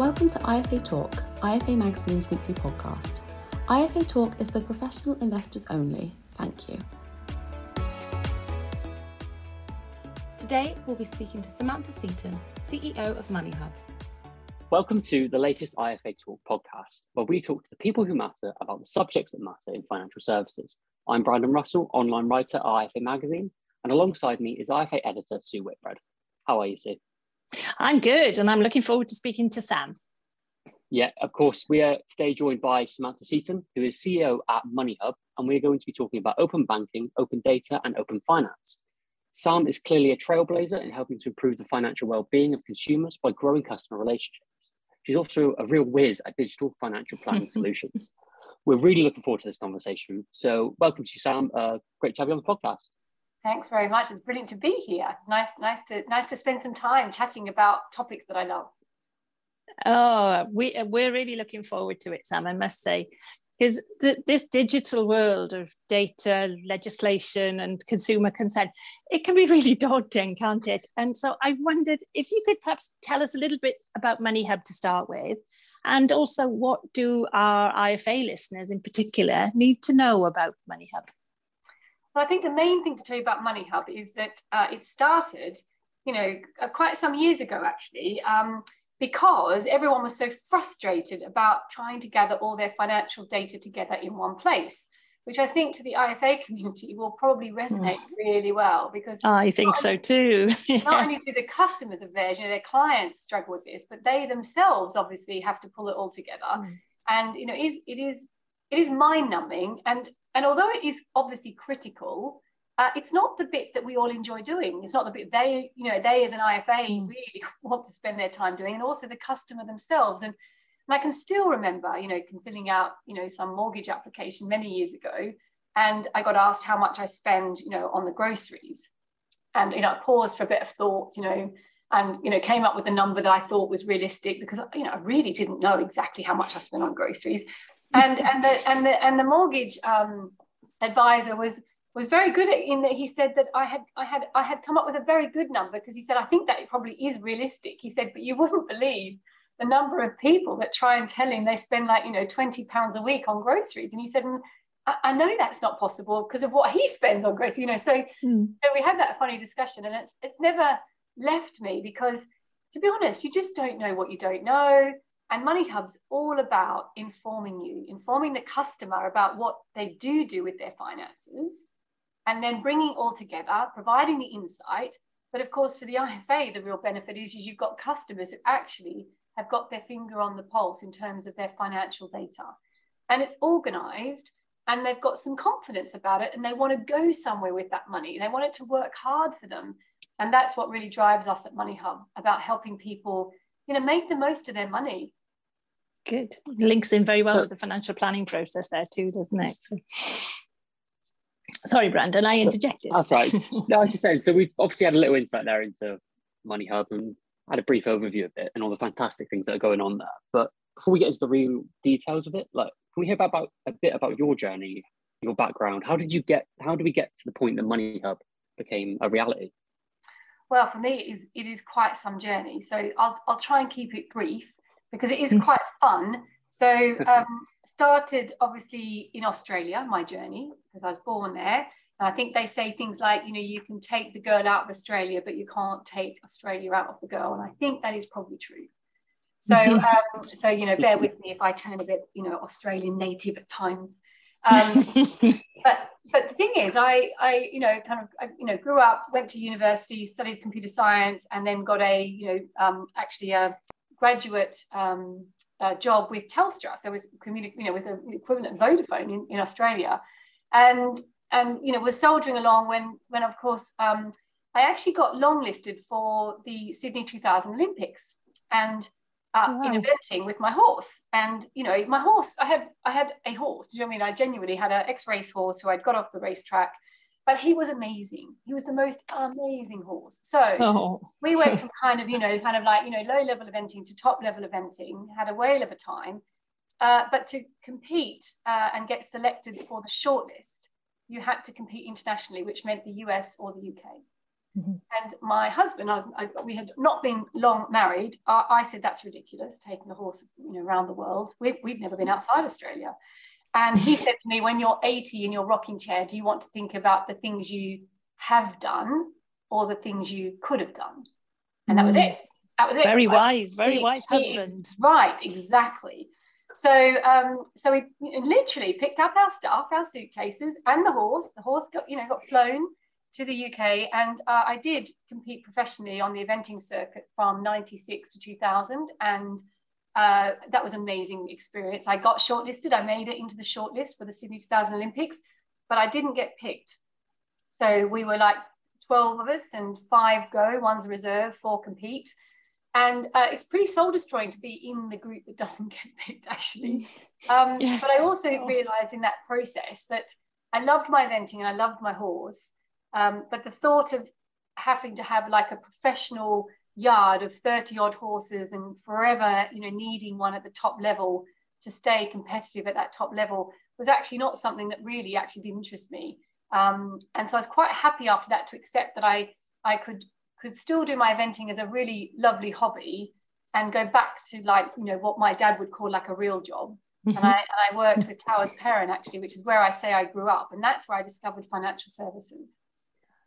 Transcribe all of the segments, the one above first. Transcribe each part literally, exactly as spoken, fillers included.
Welcome to I F A Talk, I F A Magazine's weekly podcast. I F A Talk is for professional investors only. Thank you. Today, we'll be speaking to Samantha Seaton, C E O of Moneyhub. Welcome to the latest I F A Talk podcast, where we talk to the people who matter about the subjects that matter in financial services. I'm Brandon Russell, online writer at I F A Magazine, and alongside me is I F A editor Sue Whitbread. How are you, Sue? I'm good, and I'm looking forward to speaking to Sam. Yeah, of course. We are today joined by Samantha Seaton, who is C E O at Moneyhub, and we're going to be talking about open banking, open data, and open finance. Sam is clearly a trailblazer in helping to improve the financial well-being of consumers by growing customer relationships. She's also a real whiz at digital financial planning solutions. We're really looking forward to this conversation. So welcome to you, Sam. Uh, great to have you on the podcast. Thanks very much. It's brilliant to be here. Nice, nice to nice to spend some time chatting about topics that I love. Oh, we we're really looking forward to it, Sam. I must say, because th- this digital world of data, legislation, and consumer consent, it can be really daunting, can't it? And so I wondered if you could perhaps tell us a little bit about Moneyhub to start with, and also what do our I F A listeners in particular need to know about Moneyhub? Well, I think the main thing to tell you about Moneyhub is that uh, it started, you know, uh, quite some years ago, actually, um, because everyone was so frustrated about trying to gather all their financial data together in one place, which I think to the I F A community will probably resonate mm. really well. Because I think so too. yeah. Not only do the customers of theirs, you know, their clients struggle with this, but they themselves obviously have to pull it all together. Mm. And, you know, it is, it is, it is mind-numbing. And And although it is obviously critical, uh, it's not the bit that we all enjoy doing. It's not the bit they, you know, they as an I F A really want to spend their time doing, and also the customer themselves. And, and I can still remember, you know, filling out, you know, some mortgage application many years ago, and I got asked how much I spend, you know, on the groceries. And, you know, I paused for a bit of thought, you know, and, you know, came up with a number that I thought was realistic because, you know, I really didn't know exactly how much I spent on groceries. and and the and the and the mortgage um, advisor was was very good at, in that he said that I had I had I had come up with a very good number, because he said, I think that it probably is realistic. He said, but you wouldn't believe the number of people that try and tell him they spend like, you know, twenty pounds a week on groceries. And he said, I, I know that's not possible because of what he spends on groceries. You know, so, mm. so we had that funny discussion, and it's it's never left me, because to be honest, you just don't know what you don't know. And Moneyhub's all about informing you, informing the customer about what they do do with their finances, and then bringing it all together, providing the insight. But of course, for the I F A, the real benefit is, is you've got customers who actually have got their finger on the pulse in terms of their financial data. And it's organized, and they've got some confidence about it, and they want to go somewhere with that money. They want it to work hard for them. And that's what really drives us at Moneyhub, about helping people, you know, make the most of their money. Good. Links in very well so, with the financial planning process there too, doesn't it? So. Sorry, Brandon, I interjected. That's right. No, I was just saying, so we've obviously had a little insight there into Moneyhub and had a brief overview of it and all the fantastic things that are going on there. But before we get into the real details of it, like, can we hear about, about a bit about your journey, your background? How did you get, how did we get to the point that Moneyhub became a reality? Well, for me, it is, it is quite some journey. So I'll, I'll try and keep it brief, because it is quite fun. So um, started obviously in Australia, my journey, because I was born there. And I think they say things like, you know, you can take the girl out of Australia, but you can't take Australia out of the girl. And I think that is probably true. So, um, so you know, bear with me if I turn a bit, you know, Australian native at times. Um, but but the thing is, I I you know kind of I, you know grew up, went to university, studied computer science, and then got a you know um, actually a graduate um, uh, job with Telstra, so it was communi- you know, with an equivalent Vodafone in, in Australia, and and you know was soldiering along when when of course um, I actually got longlisted for the Sydney two thousand Olympics, and uh, oh, wow. in eventing with my horse, and you know my horse, I had I had a horse. Do you know what I mean? I genuinely had an ex-race horse who I'd got off the racetrack. But he was amazing. He was the most amazing horse. So oh. we went from kind of, you know, kind of like, you know, low level eventing to top level eventing, had a whale of a time. Uh, but to compete uh, and get selected for the shortlist, you had to compete internationally, which meant the U S or the U K. Mm-hmm. And my husband, I was, I, we had not been long married. I, I said, that's ridiculous, taking the horse, you know, around the world. We, we'd never been outside Australia. And he said to me, when you're eighty in your rocking chair, do you want to think about the things you have done or the things you could have done? And that was it. That was it. Very wise, very wise husband. Right, exactly. So um, so we literally picked up our stuff, our suitcases and the horse. The horse got, you know, got flown to the U K. And uh, I did compete professionally on the eventing circuit from ninety-six to two thousand. And uh, that was an amazing experience. I got shortlisted. I made it into the shortlist for the Sydney two thousand Olympics, but I didn't get picked. So we were like twelve of us and five go, one's reserve, four compete. And uh, it's pretty soul destroying to be in the group that doesn't get picked, actually. Um, yeah. But I also oh. realized in that process that I loved my eventing and I loved my horse. Um, but the thought of having to have like a professional yard of thirty odd horses and forever, you know, needing one at the top level to stay competitive at that top level was actually not something that really actually did interest me. Um, and so I was quite happy after that to accept that I, I could, could still do my eventing as a really lovely hobby and go back to like, you know, what my dad would call like a real job. Mm-hmm. And, I, and I worked with Towers Perrin actually, which is where I say I grew up. And that's where I discovered financial services.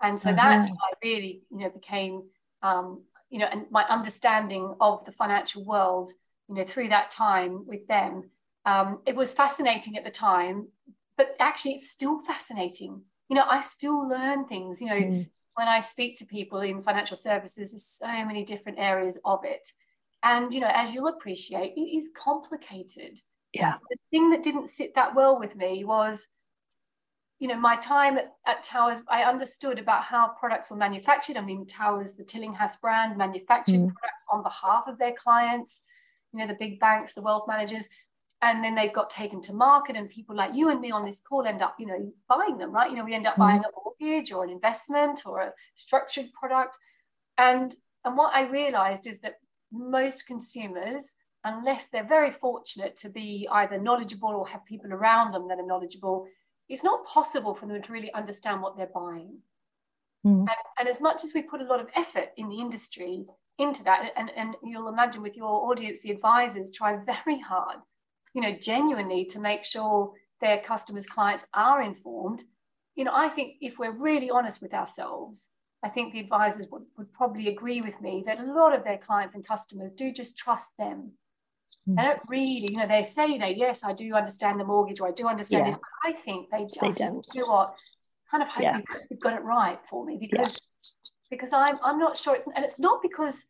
And so uh-huh. that's when I really, you know, became, um, you know, and my understanding of the financial world, you know, through that time with them, um, it was fascinating at the time, but actually it's still fascinating. You know, I still learn things, you know, mm. when I speak to people in financial services, there's so many different areas of it. And, you know, as you'll appreciate, it is complicated. Yeah. The thing that didn't sit that well with me was, you know, my time at, at Towers, I understood about how products were manufactured. I mean, Towers, the Tillinghast brand, manufactured mm. products on behalf of their clients, you know, the big banks, the wealth managers. And then they've got taken to market and people like you and me on this call end up, you know, buying them, right? You know, we end up buying a mortgage or an investment or a structured product. And, and what I realized is that most consumers, unless they're very fortunate to be either knowledgeable or have people around them that are knowledgeable, it's not possible for them to really understand what they're buying. Mm. And, and as much as we put a lot of effort in the industry into that, and, and you'll imagine with your audience, the advisors try very hard, you know, genuinely to make sure their customers, clients are informed. You know, I think if we're really honest with ourselves, I think the advisors would, would probably agree with me that a lot of their clients and customers do just trust them. Mm. They don't really, you know, they say they, yes, I do understand the mortgage or I do understand yeah. this, but I think they just, they don't. You know what, kind of hope yeah. you've got it right for me because, yeah. because I'm, I'm not sure it's, and it's not because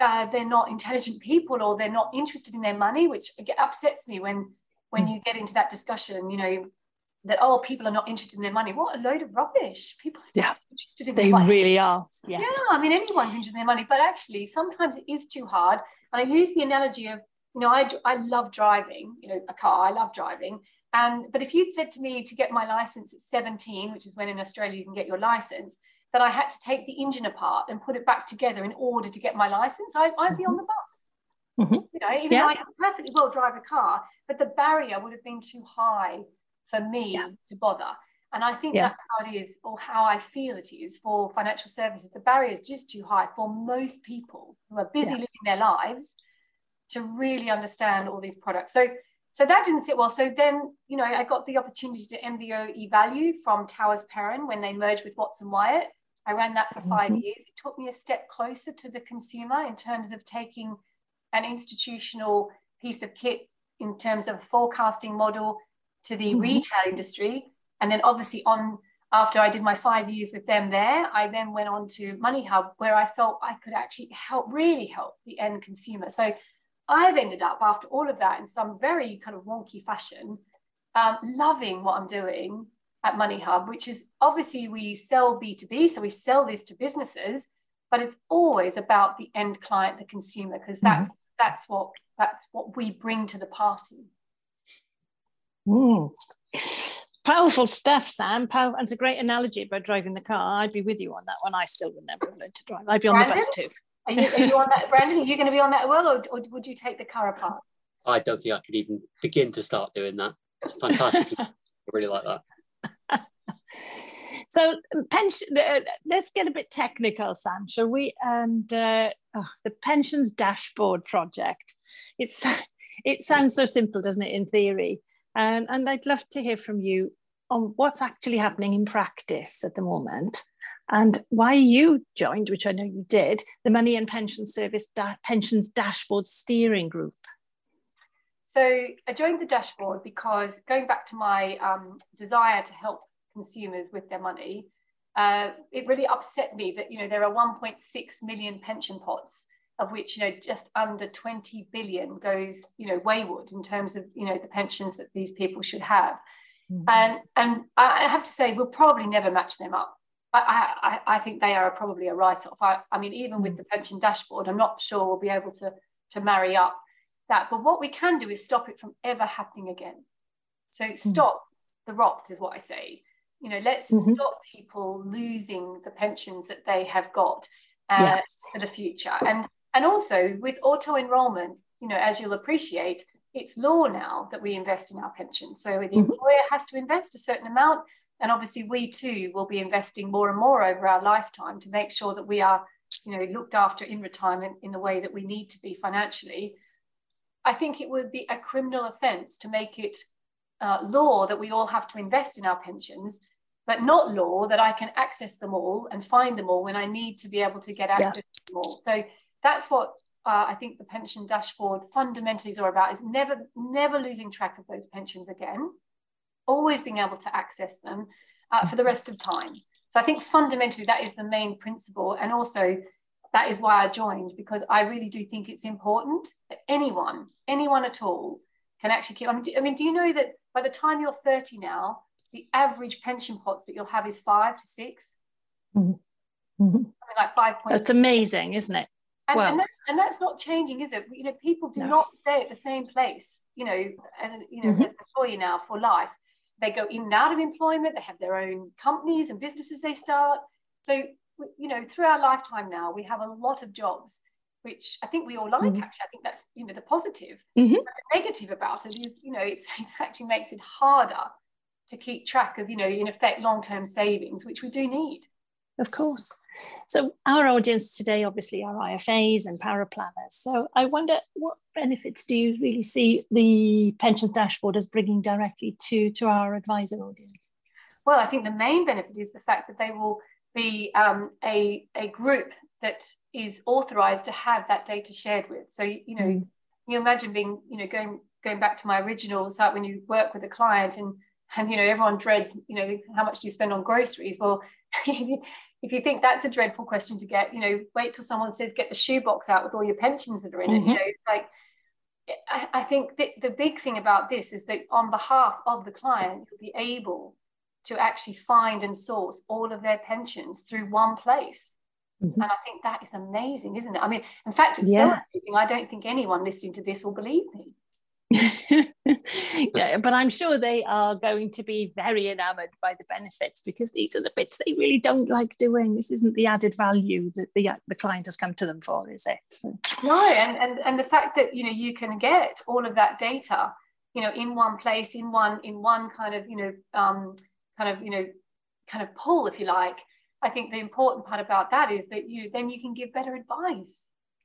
Uh, they're not intelligent people or they're not interested in their money, which upsets me when when mm. you get into that discussion, you know, that, oh, people are not interested in their money. What a load of rubbish. People are yeah. interested in they their money. They really are. Yeah. yeah, I mean, anyone's interested in their money, but actually sometimes it is too hard. And I use the analogy of, you know, I, I love driving, you know, a car, I love driving. And, but if you'd said to me to get my license at seventeen, which is when in Australia you can get your license, that I had to take the engine apart and put it back together in order to get my license, I, I'd be mm-hmm. on the bus. Mm-hmm. You know, even yeah. though I could perfectly well drive a car, but the barrier would have been too high for me yeah. to bother. And I think yeah. that's how it is, or how I feel it is for financial services. The barrier is just too high for most people who are busy yeah. living their lives to really understand all these products. So, so that didn't sit well. So then, you know, I got the opportunity to M V O evalue from Towers Perrin when they merged with Watson Wyatt. I ran that for five mm-hmm. years. It took me a step closer to the consumer in terms of taking an institutional piece of kit in terms of a forecasting model to the mm-hmm. retail industry. And then obviously on, after I did my five years with them there, I then went on to Moneyhub where I felt I could actually help, really help the end consumer. So I've ended up after all of that in some very kind of wonky fashion, um, loving what I'm doing at Moneyhub, which is obviously we sell B two B, so we sell this to businesses, but it's always about the end client, the consumer, because that's mm-hmm. that's what that's what we bring to the party. Mm. Powerful stuff, Sam. Power- it's a great analogy about driving the car. I'd be with you on that one. I still would never have learned to drive. I'd be on Brandon? the bus too. Are you, are you on that, Brandon? Are you going to be on that as well, or, or would you take the car apart? I don't think I could even begin to start doing that. It's fantastic. I really like that. So pension, uh, let's get a bit technical, Sam, shall we? And uh, oh, the Pensions Dashboard project. It's it sounds so simple, doesn't it, in theory? Um, and I'd love to hear from you on what's actually happening in practice at the moment, and why you joined, which I know you did, the Money and Pension Service da- Pensions Dashboard Steering Group. So I joined the dashboard because, going back to my um, desire to help consumers with their money, uh, it really upset me that, you know, there are one point six million pension pots, of which, you know, just under twenty billion goes, you know, wayward in terms of, you know, the pensions that these people should have. Mm-hmm. And, and I have to say, we'll probably never match them up. I, I, I think they are probably a write-off. I, I mean, even with the pension dashboard, I'm not sure we'll be able to, to marry up that. But what we can do is stop it from ever happening again. So stop mm-hmm. the R O P T is what I say. You know, let's mm-hmm. stop people losing the pensions that they have got uh, yeah. for the future. And, and also with auto-enrolment, you know, as you'll appreciate, it's law now that we invest in our pensions. So the mm-hmm. employer has to invest a certain amount. And obviously we too will be investing more and more over our lifetime to make sure that we are, you know, looked after in retirement in the way that we need to be financially. I think it would be a criminal offence to make it uh, law that we all have to invest in our pensions, but not law that I can access them all and find them all when I need to be able to get access yeah. to them all. So that's what uh, I think the pension dashboard fundamentally is all about, is never, never losing track of those pensions again, always being able to access them uh, for the rest of time. So I think fundamentally that is the main principle. And also that is why I joined, because I really do think it's important that anyone, anyone at all can actually keep, I mean, do, I mean, do you know that by the time you're thirty now, the average pension pots that you'll have is five to six? Mm-hmm. Something like five point six. That's amazing, isn't it? And, well, and, that's, and that's not changing, is it? You know, people do no. not stay at the same place, you know, as an, you know, mm-hmm. as an employee now for life. They go in and out of employment, they have their own companies and businesses they start. So, you know, through our lifetime now, we have a lot of jobs, which I think we all like, mm-hmm. actually. I think that's, you know, the positive. Mm-hmm. But the negative about it is, you know, it's, it actually makes it harder to keep track of, you know, in effect, long-term savings, which we do need. Of course. So our audience today, obviously, are I F As and paraplanners. So I wonder, what benefits do you really see the pensions dashboard as bringing directly to, to our advisor audience? Well, I think the main benefit is the fact that they will be um, a, a group that is authorised to have that data shared with. So, you know, mm. you imagine being, you know, going going back to my original site, when you work with a client and, and, you know, everyone dreads, you know, how much do you spend on groceries? Well, if you think that's a dreadful question to get, you know, wait till someone says, get the shoebox out with all your pensions that are in mm-hmm. it. You know, it's like, I, I think the, the big thing about this is that on behalf of the client, you'll be able to actually find and source all of their pensions through one place. Mm-hmm. And I think that is amazing, isn't it? I mean, in fact, it's yeah. so amazing, I don't think anyone listening to this will believe me. Yeah, but I'm sure they are going to be very enamoured by the benefits, because these are the bits they really don't like doing. This isn't the added value that the the client has come to them for, is it? So. No, and, and and the fact that, you know, you can get all of that data, you know, in one place, in one in one kind of, you know, um, kind of you know, kind of pool, if you like. I think the important part about that is that you then you can give better advice.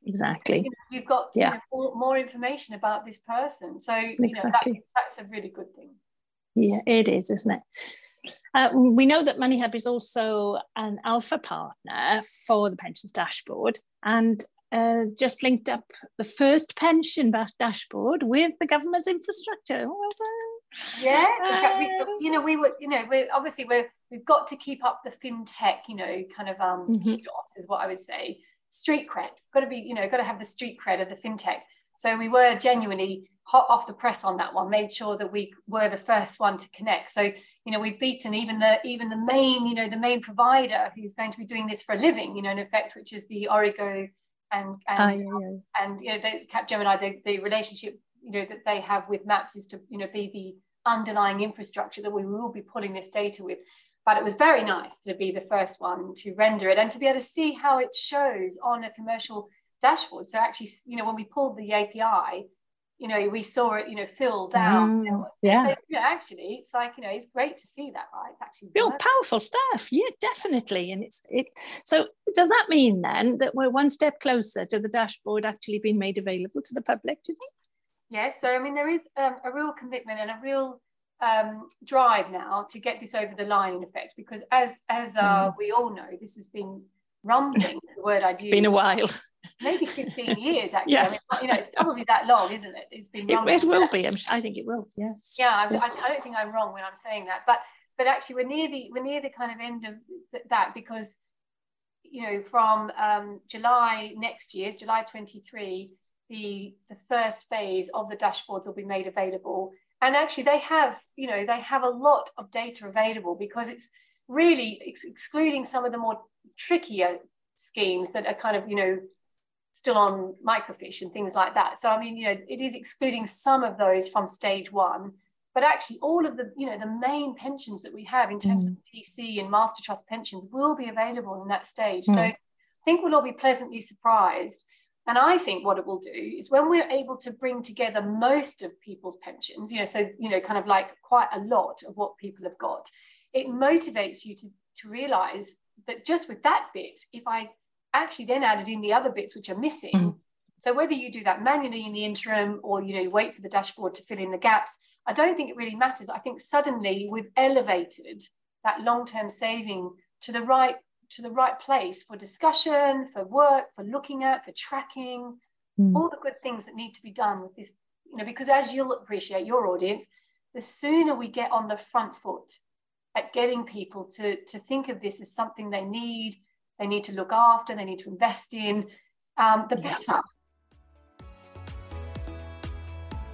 Exactly. You know, you've got yeah. you know, more, more information about this person. So you exactly. know, that, that's a really good thing. Yeah, it is, isn't it? Uh, we know that Moneyhub is also an alpha partner for the Pensions Dashboard, and uh, just linked up the first pension dashboard with the government's infrastructure. Well done. Yeah, exactly. Um, you know, we were, you know, we're obviously we're we've got to keep up the fintech, you know, kind of um mm-hmm. is what I would say. Street cred, got to be, you know, got to have the street cred of the fintech. So we were genuinely hot off the press on that one, made sure that we were the first one to connect. So, you know, we've beaten even the even the main, you know, the main provider who's going to be doing this for a living, you know, in effect, which is the Origo and, and, oh, yeah. and you know, the Capgemini, the, the relationship, you know, that they have with MAPS is to, you know, be the underlying infrastructure that we will be pulling this data with. But it was very nice to be the first one to render it and to be able to see how it shows on a commercial dashboard. So actually, you know, when we pulled the A P I, you know, we saw it, you know, fill down. Mm, you know, yeah. So, you know, actually, it's like, you know, it's great to see that, right? It's actually real powerful stuff. Yeah, definitely. And it's it. So does that mean then that we're one step closer to the dashboard actually being made available to the public, do you think? Yes. Yeah, so, I mean, there is um, a real commitment and a real um, drive now to get this over the line, in effect, because as, as uh, mm. we all know, this has been rumbling, the word I use. It's been a while. Maybe fifteen years, actually. Yeah. I mean, you know, it's probably that long, isn't it? It's been rumbling. It, it will be. I'm, I think it will. Yeah. Yeah. I, I, I don't think I'm wrong when I'm saying that, but but actually, we're near the we're near the kind of end of th that because, you know, from um, July next year, July twenty-three, the the first phase of the dashboards will be made available. And actually, they have you know they have a lot of data available because it's really ex excluding some of the more trickier schemes that are kind of, you know, still on microfiche and things like that. So, I mean, you know, it is excluding some of those from stage one, but actually all of the, you know, the main pensions that we have in terms mm. of D C and master trust pensions will be available in that stage. Mm. So I think we'll all be pleasantly surprised. And I think what it will do is when we're able to bring together most of people's pensions, you know, so, you know, kind of like quite a lot of what people have got, it motivates you to, to realize that just with that bit, if I actually then added in the other bits which are missing, mm. so whether you do that manually in the interim or, you know, you wait for the dashboard to fill in the gaps, I don't think it really matters. I think suddenly we've elevated that long-term saving to the right to the right place for discussion, for work, for looking at, for tracking, mm. all the good things that need to be done with this, you know, because as you'll appreciate, your audience, the sooner we get on the front foot at getting people to, to think of this as something they need, they need to look after, they need to invest in, um, the yeah. better.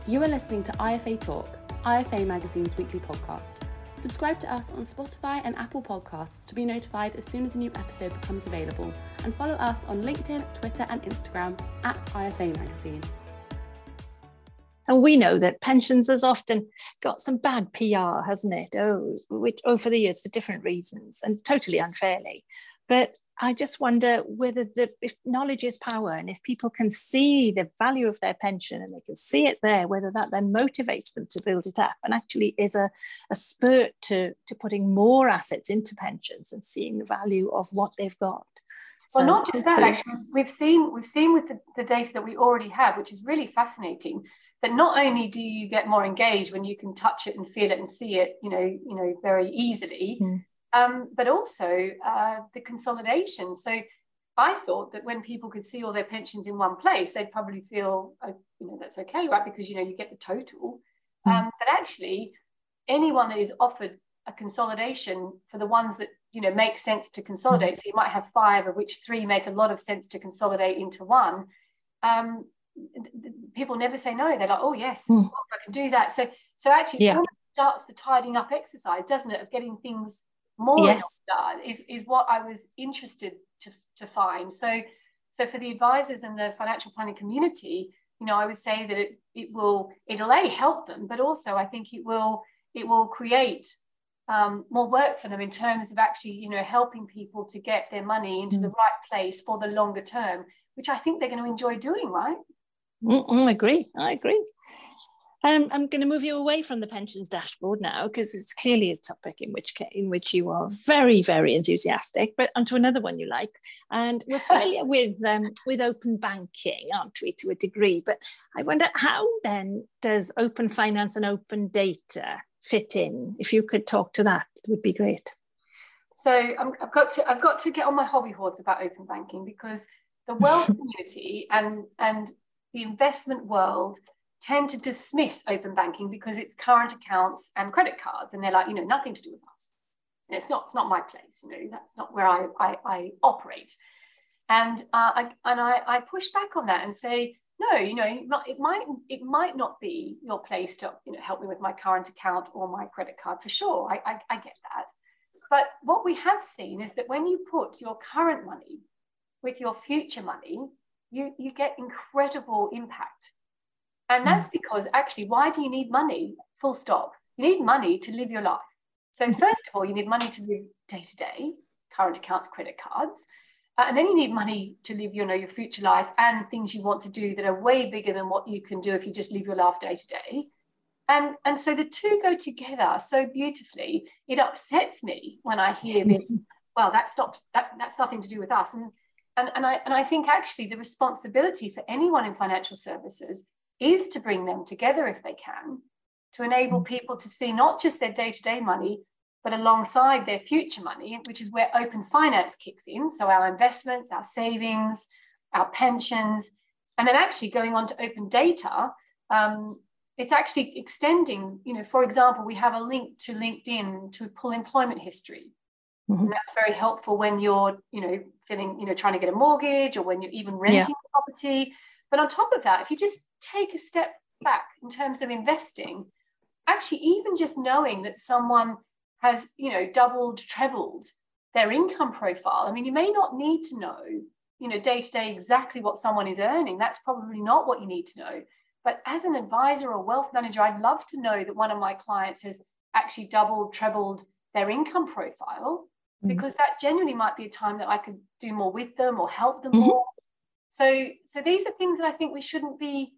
You are listening to I F A Talk, I F A Magazine's weekly podcast. Subscribe to us on Spotify and Apple Podcasts to be notified as soon as a new episode becomes available, and follow us on LinkedIn, Twitter and Instagram at I F A Magazine. And we know that pensions has often got some bad P R, hasn't it? Oh, which, oh, for the years, for different reasons and totally unfairly. But I just wonder whether the if knowledge is power, and if people can see the value of their pension and they can see it there, whether that then motivates them to build it up and actually is a, a spurt to, to putting more assets into pensions and seeing the value of what they've got. Well, so, not just that, actually, we've seen, we've seen with the, the data that we already have, which is really fascinating, that not only do you get more engaged when you can touch it and feel it and see it, you know, you know, very easily, mm. Um, but also uh, the consolidation. So I thought that when people could see all their pensions in one place, they'd probably feel, oh, you know, that's okay, right? Because, you know, you get the total. Um, but actually, anyone that is offered a consolidation for the ones that, you know, make sense to consolidate. So you might have five, of which three make a lot of sense to consolidate into one. Um, people never say no. They're like, oh, yes, mm. oh, I can do that. So, so actually, yeah. it starts the tidying up exercise, doesn't it, of getting things more yes. is, is what I was interested to, to find. So, so for the advisors and the financial planning community, you know, I would say that it, it will, it'll A, help them, but also I think it will, it will create um, more work for them in terms of actually, you know, helping people to get their money into mm. the right place for the longer term, which I think they're going to enjoy doing, right? Mm-mm, I agree, I agree. Um, I'm going to move you away from the pensions dashboard now, because it's clearly a topic in which in which you are very, very enthusiastic, but onto another one you like. And we're familiar with, um, with open banking, aren't we, to a degree? But I wonder, how then does open finance and open data fit in? If you could talk to that, it would be great. So I'm, I've got to, I've got to get on my hobby horse about open banking, because the wealth community and, and the investment world tend to dismiss open banking because it's current accounts and credit cards, and they're like, you know, nothing to do with us, and it's not it's not my place, you know, that's not where I I, I operate. And uh, I and I, I push back on that and say, no, you know, it might it might not be your place to, you know, help me with my current account or my credit card, for sure. I, I, I get that, but what we have seen is that when you put your current money with your future money, you you get incredible impact. And that's because actually, why do you need money? Full stop. You need money to live your life. So first of all, you need money to live day to day, current accounts, credit cards. Uh, and then you need money to live, you know, your future life and things you want to do that are way bigger than what you can do if you just live your life day to day. And, and so the two go together so beautifully. It upsets me when I hear this, well, that's not that, that's nothing to do with us. And, and, and, I, and I think actually the responsibility for anyone in financial services is to bring them together if they can, to enable people to see not just their day-to-day money, but alongside their future money, which is where open finance kicks in. So our investments, our savings, our pensions, and then actually going on to open data, um, it's actually extending, you know, for example, we have a link to LinkedIn to pull employment history. Mm-hmm. And that's very helpful when you're, you know, feeling, you know, trying to get a mortgage or when you're even renting yeah. property. But on top of that, if you just take a step back in terms of investing, actually even just knowing that someone has, you know, doubled, trebled their income profile. I mean, you may not need to know, you know, day to day exactly what someone is earning. That's probably not what you need to know. But as an advisor or wealth manager, I'd love to know that one of my clients has actually doubled, trebled their income profile, mm-hmm. because that genuinely might be a time that I could do more with them or help them mm-hmm. more. So, so these are things that I think we shouldn't be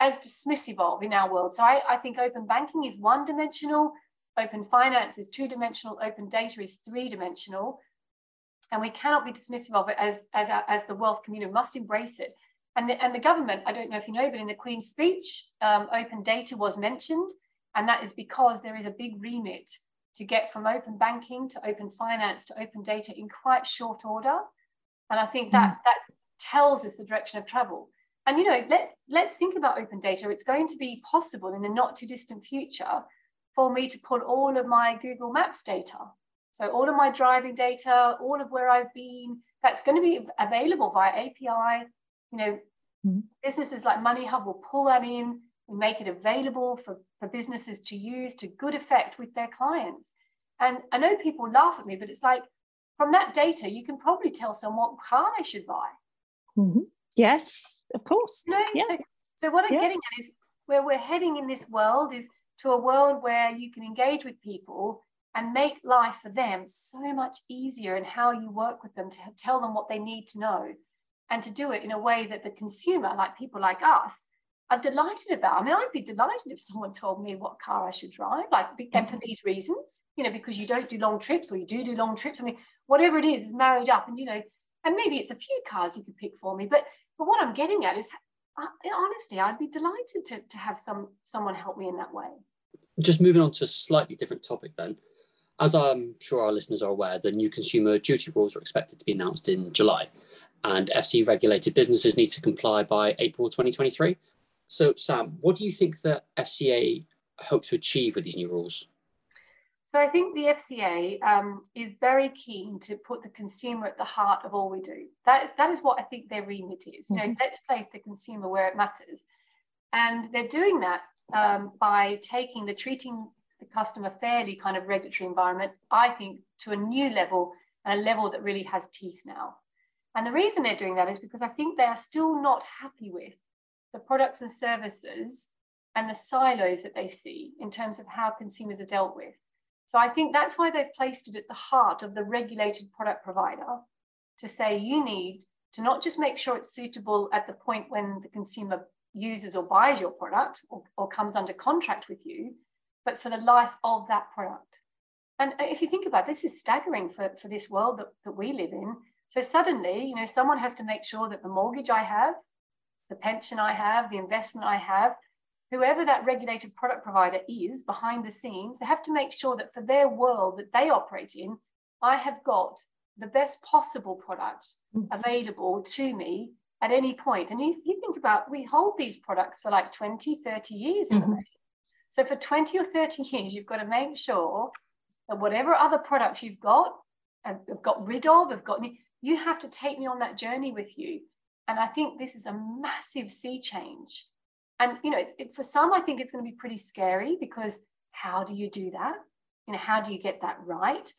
as dismissive of in our world. So I, I think open banking is one-dimensional, open finance is two-dimensional, open data is three-dimensional, and we cannot be dismissive of it as, as, as the wealth community must embrace it. And the, and the government, I don't know if you know, but in the Queen's speech, um, open data was mentioned, and that is because there is a big remit to get from open banking to open finance to open data in quite short order. And I think that, mm. that tells us the direction of travel. And, you know, let, let's think about open data. It's going to be possible in the not too distant future for me to pull all of my Google Maps data. So all of my driving data, all of where I've been, that's going to be available via A P I. You know, mm-hmm. businesses like Moneyhub will pull that in and make it available for, for businesses to use to good effect with their clients. And I know people laugh at me, but it's like, from that data, you can probably tell someone what car they should buy. Mm-hmm. Yes, of course. You know? yeah. so, so what I'm yeah. getting at is where we're heading in this world is to a world where you can engage with people and make life for them so much easier in how you work with them to tell them what they need to know and to do it in a way that the consumer, like people like us, are delighted about. I mean, I'd be delighted if someone told me what car I should drive, like, and for these reasons, you know, because you don't do long trips or you do do long trips. I mean, whatever it is, is married up and, you know, and maybe it's a few cars you could pick for me. But, but what I'm getting at is, I, honestly, I'd be delighted to, to have some someone help me in that way. Just moving on to a slightly different topic then. As I'm sure our listeners are aware, the new consumer duty rules are expected to be announced in July, and F C A-regulated businesses need to comply by April twenty twenty-three. So, Sam, what do you think that F C A hopes to achieve with these new rules? So I think the F C A um, is very keen to put the consumer at the heart of all we do. That is, that is what I think their remit is. You know, mm-hmm. let's place the consumer where it matters. And they're doing that um, by taking the treating the customer fairly kind of regulatory environment, I think, to a new level and a level that really has teeth now. And the reason they're doing that is because I think they are still not happy with the products and services and the silos that they see in terms of how consumers are dealt with. So I think that's why they've placed it at the heart of the regulated product provider to say you need to not just make sure it's suitable at the point when the consumer uses or buys your product or, or comes under contract with you, but for the life of that product. And if you think about it, this is staggering for, for this world that, that we live in. So suddenly, you know, someone has to make sure that the mortgage I have, the pension I have, the investment I have, whoever that regulated product provider is behind the scenes, they have to make sure that for their world that they operate in, I have got the best possible product available to me at any point. And if you think about, we hold these products for like twenty, thirty years. Mm-hmm. In the so for twenty or thirty years, you've got to make sure that whatever other products you've got, and have got rid of, have gotten, you have to take me on that journey with you. And I think this is a massive sea change. And, you know, it's, it, for some, I think it's going to be pretty scary because how do you do that? You know, how do you get that right?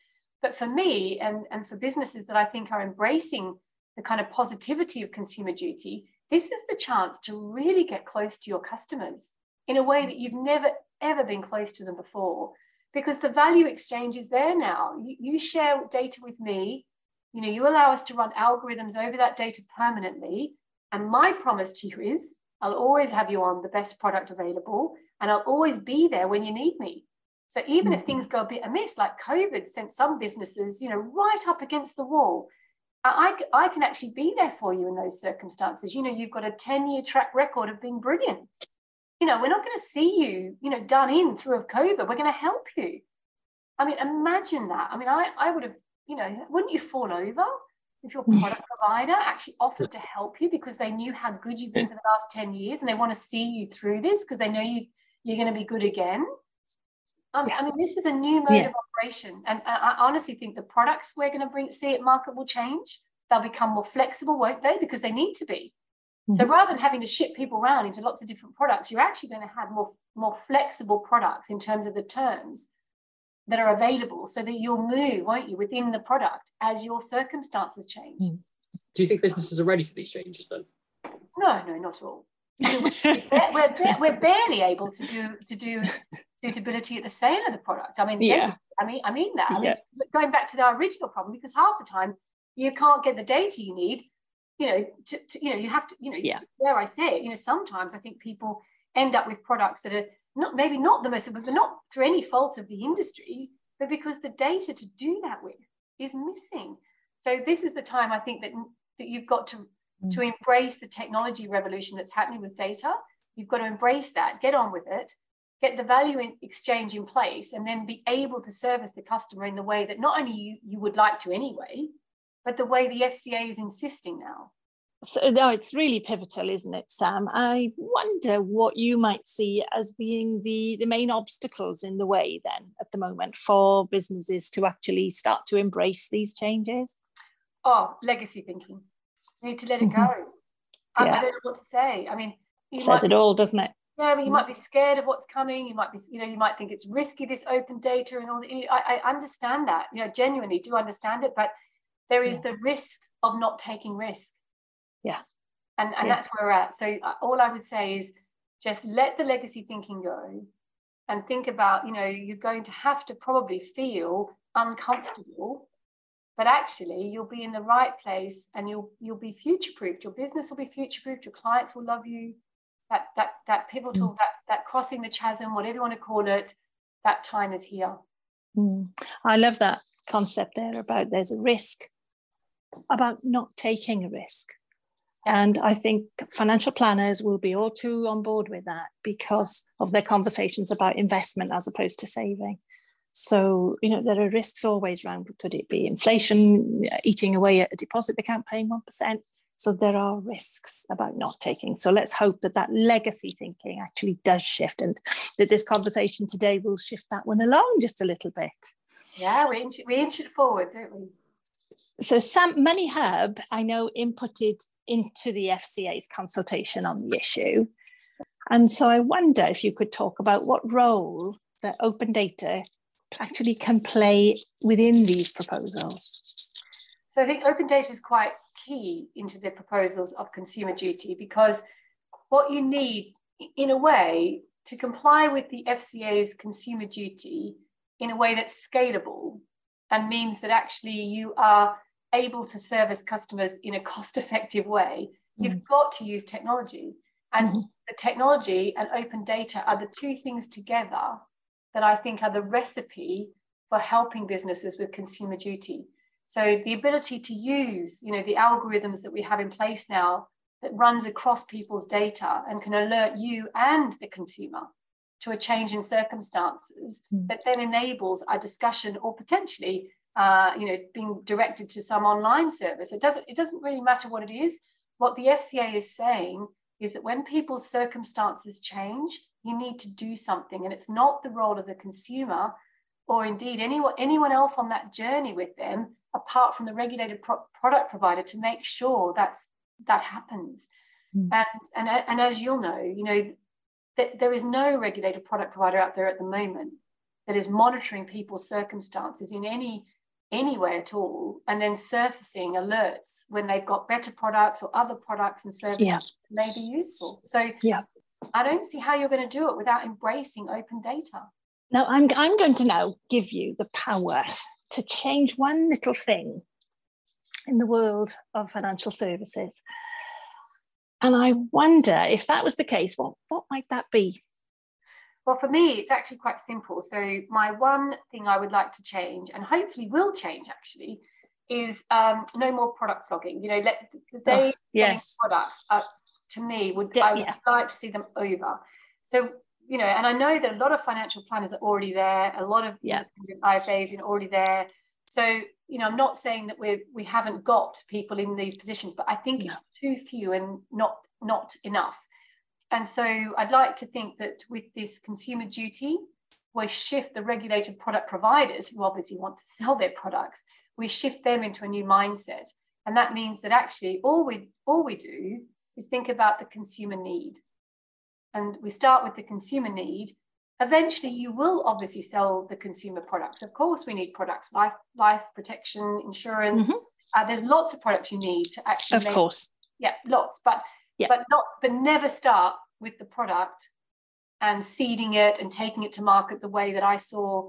But for me and, and for businesses that I think are embracing the kind of positivity of consumer duty, this is the chance to really get close to your customers in a way that you've never, ever been close to them before, because the value exchange is there now. You, you share data with me, you know, you allow us to run algorithms over that data permanently. And my promise to you is I'll always have you on the best product available, and I'll always be there when you need me. So even mm-hmm. if things go a bit amiss, like COVID sent some businesses, you know, right up against the wall, I, I can actually be there for you in those circumstances. You know, you've got a ten-year track record of being brilliant. You know, we're not going to see you, you know, done in through of COVID. We're going to help you. I mean, imagine that. I mean, I, I would have, you know, wouldn't you fall over if your product provider actually offered to help you because they knew how good you've been for the last ten years and they want to see you through this because they know you, you're going to be good again? Um, I mean, this is a new mode yeah. of operation. And I honestly think the products we're going to bring, see at market will change. They'll become more flexible, won't they? Because they need to be. Mm-hmm. So rather than having to ship people around into lots of different products, you're actually going to have more, more flexible products in terms of the terms that are available so that you'll move, won't you, within the product as your circumstances change. Mm-hmm. Do you think businesses are ready for these changes then? No, no, not at all. I mean, we're, we're, we're barely able to do to do suitability at the sale of the product. I mean, yeah. I mean, I mean that. I yeah. mean, going back to the original problem, because half the time you can't get the data you need. You know, to, to, you know, you have to. You know, yeah. dare I say it? You know, sometimes I think people end up with products that are not maybe not the most, but they're not through any fault of the industry, but because the data to do that with is missing. So this is the time I think that that you've got to. to embrace the technology revolution that's happening with data. You've got to embrace that, get on with it, get the value in exchange in place, and then be able to service the customer in the way that not only you, you would like to anyway, but the way the F C A is insisting now. So no, it's really pivotal, isn't it, Sam? I wonder what you might see as being the, the main obstacles in the way then at the moment for businesses to actually start to embrace these changes? Oh, legacy thinking. Need to let it go. Mm-hmm. yeah. I, I don't know what to say. I mean, you says might, it all, doesn't it? Yeah, but you mm-hmm. might be scared of what's coming. You might be, you know, you might think it's risky, this open data and all that. I, I understand that, you know, genuinely do understand it, but there is yeah. the risk of not taking risk. Yeah. And and yeah. that's where we're at. So all I would say is just let the legacy thinking go and think about, you know, you're going to have to probably feel uncomfortable. But actually, you'll be in the right place, and you'll you'll be future-proofed. Your business will be future-proofed. Your clients will love you. That that that pivotal, mm. that that crossing the chasm, whatever you want to call it, that time is here. Mm. I love that concept there about there's a risk, about not taking a risk, yeah. and I think financial planners will be all too on board with that because of their conversations about investment as opposed to saving. So, you know, there are risks always around. Could it be inflation eating away at a deposit account paying one percent? So there are risks about not taking. So let's hope that that legacy thinking actually does shift and that this conversation today will shift that one along just a little bit. Yeah, we inch, we inch it forward, don't we? So Sam, Moneyhub, I know, inputted into the F C A's consultation on the issue. And so I wonder if you could talk about what role that open data actually can play within these proposals. So I think open data is quite key into the proposals of consumer duty, because what you need in a way to comply with the F C A's consumer duty in a way that's scalable and means that actually you are able to service customers in a cost-effective way, mm-hmm. you've got to use technology. And mm-hmm. the technology and open data are the two things together that I think are the recipe for helping businesses with consumer duty. So the ability to use, you know, the algorithms that we have in place now that runs across people's data and can alert you and the consumer to a change in circumstances mm. that then enables a discussion or potentially, uh, you know, being directed to some online service. It doesn't, it doesn't really matter what it is. What the F C A is saying is that when people's circumstances change, you need to do something, and it's not the role of the consumer or indeed anyone anyone else on that journey with them apart from the regulated pro- product provider to make sure that's that happens. Mm. And, and and as you'll know, you know, that there is no regulated product provider out there at the moment that is monitoring people's circumstances in any any way at all, and then surfacing alerts when they've got better products or other products and services yeah. that may be useful. So yeah. I don't see how you're going to do it without embracing open data. Now, I'm, I'm going to now give you the power to change one little thing in the world of financial services. And I wonder if that was the case, what, what might that be? Well, for me, it's actually quite simple. So my one thing I would like to change, and hopefully will change actually, is um, no more product flogging. You know, let the day oh, yes. products uh, to me, would De- I would yeah. like to see them over. So, you know, and I know that a lot of financial planners are already there, a lot of yeah. I F As are already there. So, you know, I'm not saying that we we haven't got people in these positions, but I think no. it's too few and not not enough. And so I'd like to think that with this consumer duty, we shift the regulated product providers who obviously want to sell their products, we shift them into a new mindset. And that means that actually all we all we do is think about the consumer need. And we start with the consumer need. Eventually, you will obviously sell the consumer products. Of course, we need products, life, life protection, insurance. Mm-hmm. Uh, there's lots of products you need to actually. Of make, course. Yeah, lots, but yeah. but not, but never start with the product and seeding it and taking it to market the way that I saw,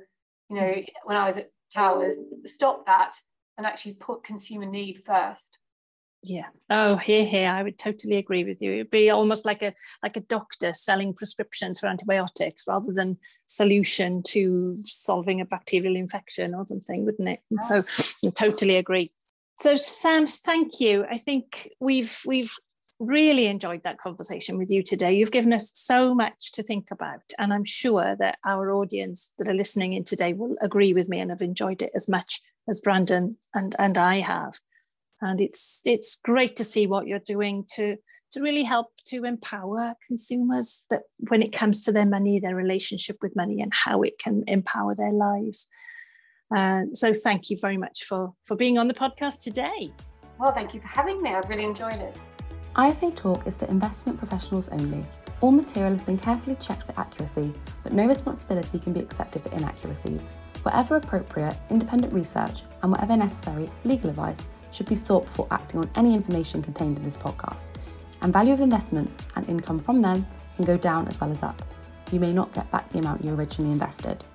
you know, when I was at Towers. Stop that and actually put consumer need first. Yeah. Oh, here, here. I would totally agree with you. It'd be almost like a like a doctor selling prescriptions for antibiotics rather than solution to solving a bacterial infection or something, wouldn't it? And so, I totally agree. So, Sam, thank you. I think we've we've really enjoyed that conversation with you today. You've given us so much to think about, and I'm sure that our audience that are listening in today will agree with me and have enjoyed it as much as Brandon and and I have. And it's it's great to see what you're doing to, to really help to empower consumers that when it comes to their money, their relationship with money and how it can empower their lives. Uh, so thank you very much for, for being on the podcast today. Well, thank you for having me. I've really enjoyed it. I F A Talk is for investment professionals only. All material has been carefully checked for accuracy, but no responsibility can be accepted for inaccuracies. Wherever appropriate, independent research and wherever necessary, legal advice should be sought before acting on any information contained in this podcast, and value of investments and income from them can go down as well as up. You may not get back the amount you originally invested.